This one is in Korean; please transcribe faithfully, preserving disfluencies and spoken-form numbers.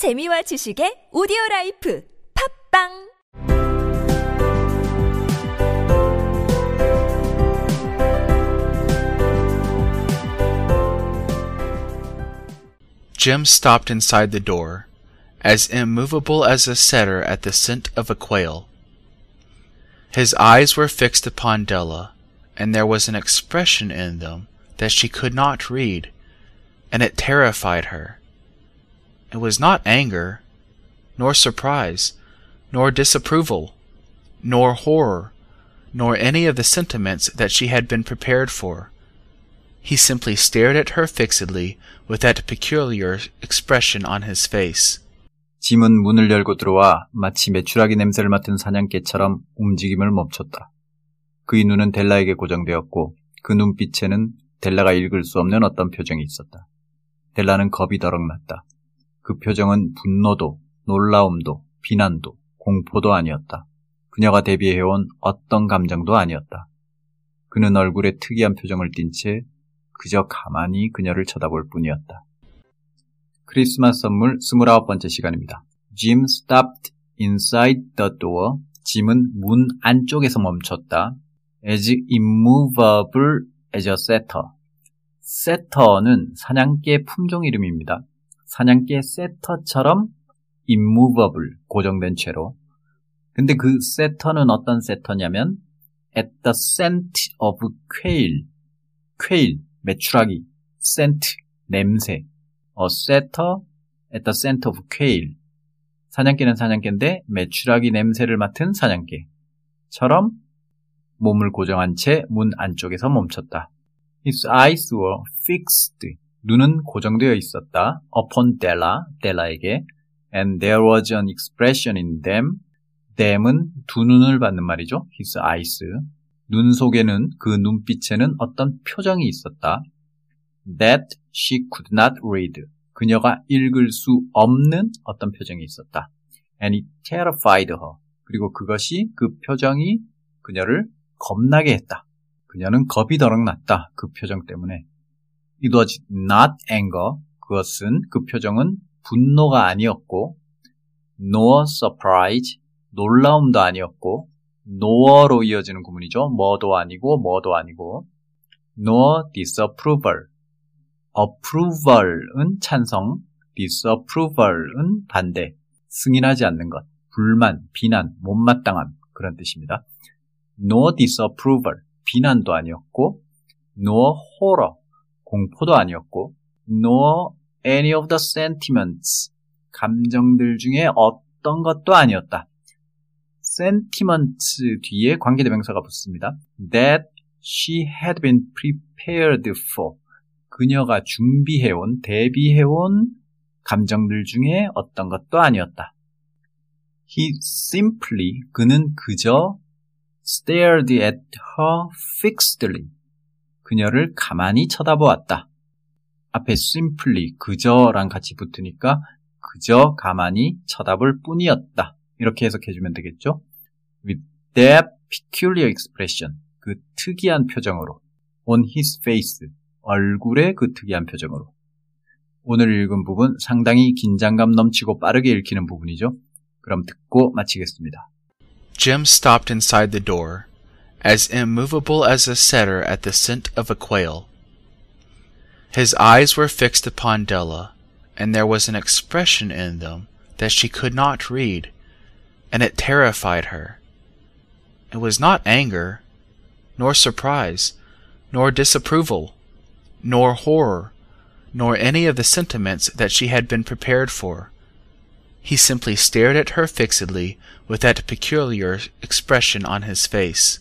재미와 지식의 오디오라이프 팝빵! Jim stopped inside the door, as immovable as a setter at the scent of a quail. His eyes were fixed upon Della, and there was an expression in them that she could not read, and it terrified her. It was not anger, nor surprise, nor disapproval, nor horror, nor any of the sentiments that she had been prepared for. He simply stared at her fixedly with that peculiar expression on his face. 짐은 문을 열고 들어와 마치 메추라기 냄새를 맡은 사냥개처럼 움직임을 멈췄다. 그의 눈은 델라에게 고정되었고 그 눈빛에는 델라가 읽을 수 없는 어떤 표정이 있었다. 델라는 겁이 더럭 났다. 그 표정은 분노도, 놀라움도, 비난도, 공포도 아니었다. 그녀가 대비해온 어떤 감정도 아니었다. 그는 얼굴에 특이한 표정을 띤 채 그저 가만히 그녀를 쳐다볼 뿐이었다. 크리스마스 선물 스물아홉 번째 시간입니다. Jim stopped inside the door. 짐은 문 안쪽에서 멈췄다. As immovable as a setter. setter는 사냥개 품종 이름입니다. 사냥개 setter처럼 immovable, 고정된 채로. 근데 그 setter는 어떤 setter냐면 at the scent of quail. quail, 메추라기, scent, 냄새. A setter at the scent of quail. 사냥개는 사냥개인데 메추라기 냄새를 맡은 사냥개처럼 몸을 고정한 채 문 안쪽에서 멈췄다. His eyes were fixed. 눈은 고정되어 있었다. upon Della, Della에게. And there was an expression in them. them은 두 눈을 받는 말이죠. His eyes. 눈 속에는, 그 눈빛에는 어떤 표정이 있었다. That she could not read. 그녀가 읽을 수 없는 어떤 표정이 있었다. And it terrified her. 그리고 그것이, 그 표정이 그녀를 겁나게 했다. 그녀는 겁이 더럭 났다. 그 표정 때문에. It was not anger. 그것은, 그 표정은 분노가 아니었고, nor surprise. 놀라움도 아니었고, nor로 이어지는 구문이죠. 뭐도 아니고, 뭐도 아니고. nor disapproval. approval은 찬성, disapproval은 반대, 승인하지 않는 것, 불만, 비난, 못마땅함 그런 뜻입니다. no disapproval, 비난도 아니었고, no horror, 공포도 아니었고, no any of the sentiments, 감정들 중에 어떤 것도 아니었다. sentiments 뒤에 관계대명사가 붙습니다. that she had been prepared for, 그녀가 준비해온, 대비해온 감정들 중에 어떤 것도 아니었다. He simply, 그는 그저 stared at her fixedly, 그녀를 가만히 쳐다보았다. 앞에 simply, 그저랑 같이 붙으니까 그저 가만히 쳐다볼 뿐이었다. 이렇게 해석해주면 되겠죠? With that peculiar expression, 그 특이한 표정으로 on his face, 얼굴의 그 특이한 표정으로. 오늘 읽은 부분 상당히 긴장감 넘치고 빠르게 읽히는 부분이죠. 그럼 듣고 마치겠습니다. Jim stopped inside the door, as immovable as a setter at the scent of a quail. His eyes were fixed upon Della, and there was an expression in them that she could not read, and it terrified her. It was not anger, nor surprise, nor disapproval, nor horror, nor any of the sentiments that she had been prepared for. He simply stared at her fixedly with that peculiar expression on his face.